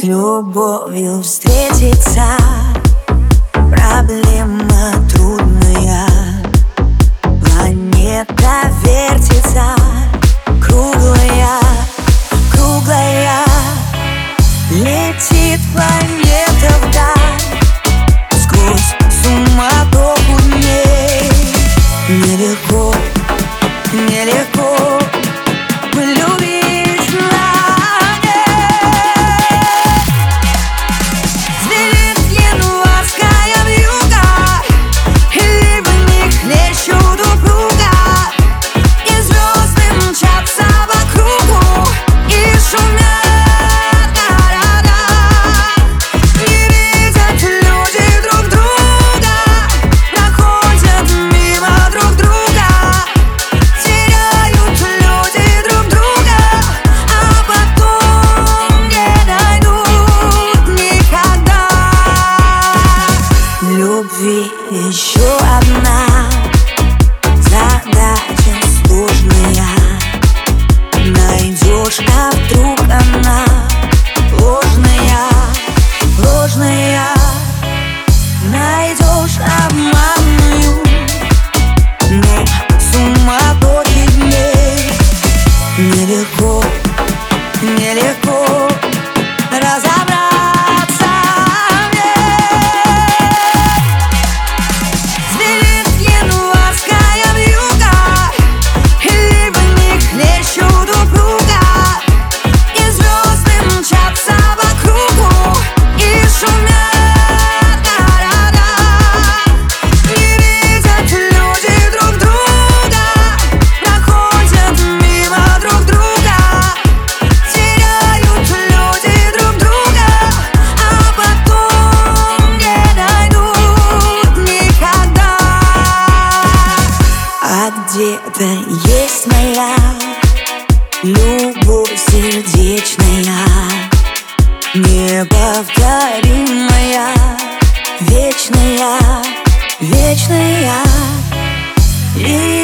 с любовью встретиться. Проблема трудная, планета вертится, круглая, круглая, летит планета вдаль, сквозь суматоху дней. Нелегко, нелегко полюбить лагерь. Звенит январская вьюга, и ливни хлещут друг друга, и звезды мчатся по кругу, и шумят города. Не видят люди друг друга, проходят мимо друг друга, теряют люди друг друга, а потом не найдут никогда. Любви еще одна задача сложная. Найдешь, а вдруг она ложная, ложная. Найдешь обманную, но суматохи дней. Нелегко, нелегко разобраться в ней. Звенит январская вьюга, и ливни хлещут друг друга, и звезды мчатся по кругу, и шумят города. Не видят люди друг друга, проходят мимо друг друга, теряют люди друг друга, а потом не найдут никогда. А где-то есть моя любовь сердечная, неповторимая, вечная, вечная. И